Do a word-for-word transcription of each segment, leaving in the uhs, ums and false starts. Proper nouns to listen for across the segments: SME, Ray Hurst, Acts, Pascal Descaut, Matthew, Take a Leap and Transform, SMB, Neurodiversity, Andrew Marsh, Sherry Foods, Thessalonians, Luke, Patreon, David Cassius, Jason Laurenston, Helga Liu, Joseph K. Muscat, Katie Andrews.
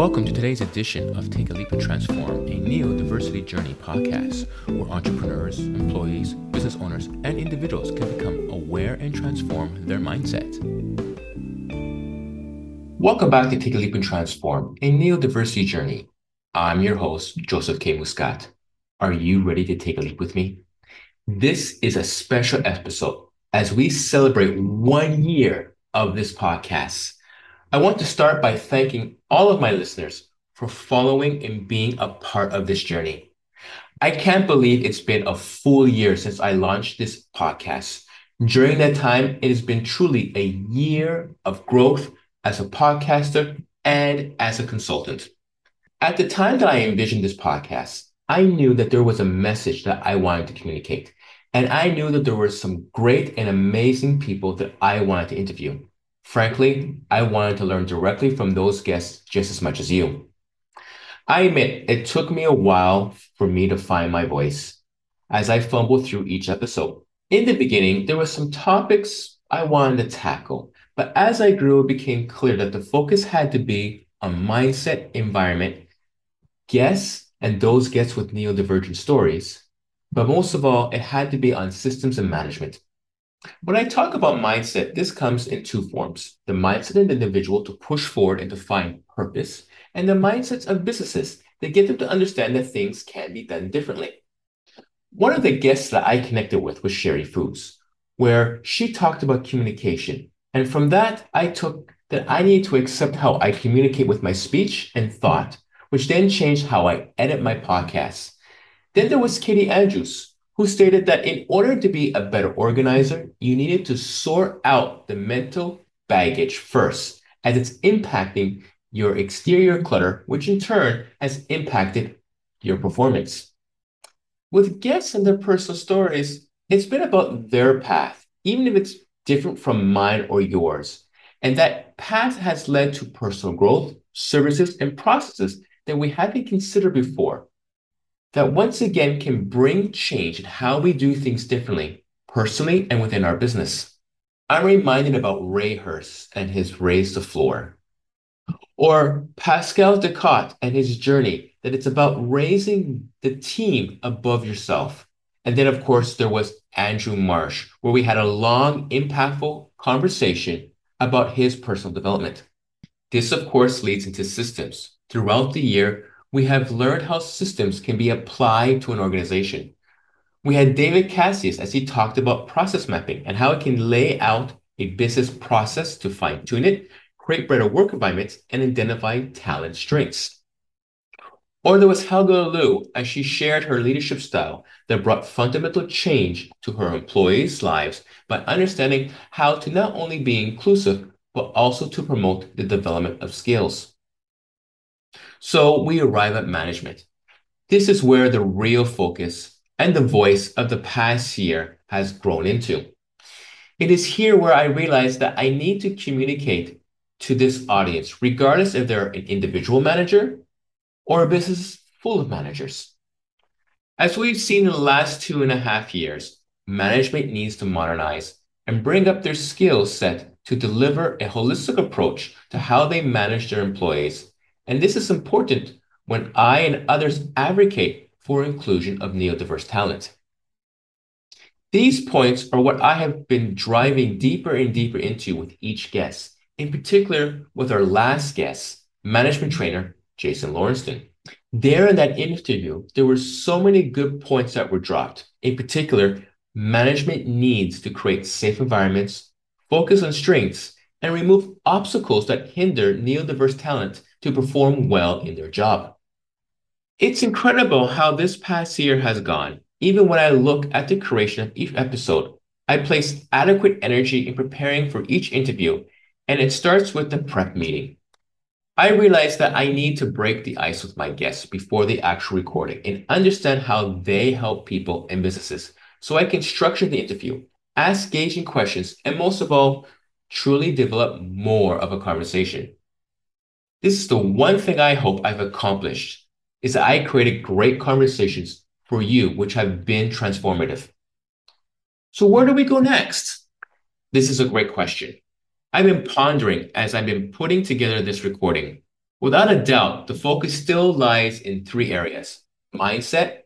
Welcome to today's edition of Take a Leap and Transform, a Neurodiversity Journey podcast, where entrepreneurs, employees, business owners, and individuals can become aware and transform their mindset. Welcome back to Take a Leap and Transform, a Neurodiversity Journey. I'm your host, Joseph K. Muscat. Are you ready to take a leap with me? This is a special episode as we celebrate one year of this podcast. I want to start by thanking all of my listeners for following and being a part of this journey. I can't believe it's been a full year since I launched this podcast. During that time, it has been truly a year of growth as a podcaster and as a consultant. At the time that I envisioned this podcast, I knew that there was a message that I wanted to communicate, and I knew that there were some great and amazing people that I wanted to interview. Frankly, I wanted to learn directly from those guests just as much as you. I admit, it took me a while for me to find my voice as I fumbled through each episode. In the beginning, there were some topics I wanted to tackle, but as I grew, it became clear that the focus had to be on mindset, environment, guests, and those guests with neurodivergent stories. But most of all, it had to be on systems and management. When I talk about mindset, this comes in two forms: the mindset of the individual to push forward and to find purpose, and the mindsets of businesses that get them to understand that things can be done differently. One of the guests that I connected with was Sherry Foods, where she talked about communication. And from that, I took that I needed to accept how I communicate with my speech and thought, which then changed how I edit my podcasts. Then there was Katie Andrews, who stated that in order to be a better organizer, you needed to sort out the mental baggage first, as it's impacting your exterior clutter, which in turn has impacted your performance. With guests and their personal stories, it's been about their path, even if it's different from mine or yours. And that path has led to personal growth, services, and processes that we hadn't considered before, that once again can bring change in how we do things differently, personally and within our business. I'm reminded about Ray Hurst and his Raise the Floor, or Pascal Descaut and his journey, that it's about raising the team above yourself. And then, of course, there was Andrew Marsh, where we had a long, impactful conversation about his personal development. This, of course, leads into systems. Throughout the year, we have learned how systems can be applied to an organization. We had David Cassius as he talked about process mapping and how it can lay out a business process to fine-tune it, create better work environments, and identify talent strengths. Or there was Helga Liu as she shared her leadership style that brought fundamental change to her employees' lives by understanding how to not only be inclusive, but also to promote the development of skills. So we arrive at management. This is where the real focus and the voice of the past year has grown into. It is here where I realized that I need to communicate to this audience, regardless if they're an individual manager or a business full of managers. As we've seen in the last two and a half years, management needs to modernize and bring up their skill set to deliver a holistic approach to how they manage their employees. And this is important when I and others advocate for inclusion of neurodiverse talent. These points are what I have been driving deeper and deeper into with each guest, in particular with our last guest, management trainer Jason Laurenston. There in that interview, there were so many good points that were dropped. In particular, management needs to create safe environments, focus on strengths, and remove obstacles that hinder neurodiverse talent to perform well in their job. It's incredible how this past year has gone. Even when I look at the creation of each episode, I place adequate energy in preparing for each interview, and it starts with the prep meeting. I realize that I need to break the ice with my guests before the actual recording and understand how they help people and businesses so I can structure the interview, ask engaging questions, and most of all, truly develop more of a conversation. This is the one thing I hope I've accomplished, is that I created great conversations for you, which have been transformative. So where do we go next? This is a great question. I've been pondering as I've been putting together this recording. Without a doubt, the focus still lies in three areas: mindset,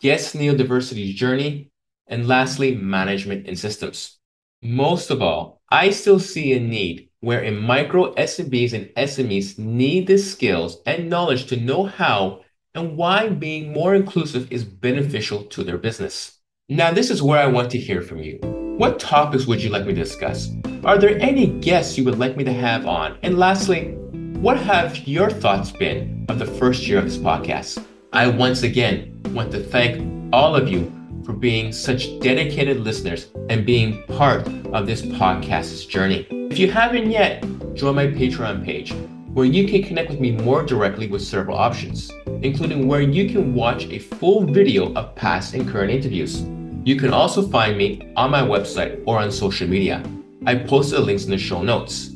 guest neurodiversity's journey, and lastly, management and systems. Most of all, I still see a need wherein micro S M Bs and S M Es need the skills and knowledge to know how and why being more inclusive is beneficial to their business. Now, this is where I want to hear from you. What topics would you like me to discuss? Are there any guests you would like me to have on? And lastly, what have your thoughts been of the first year of this podcast? I once again want to thank all of you for being such dedicated listeners and being part of this podcast's journey. If you haven't yet, join my Patreon page, where you can connect with me more directly with several options, including where you can watch a full video of past and current interviews. You can also find me on my website or on social media. I posted the links in the show notes.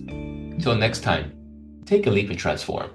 Till next time. Take a leap and transform.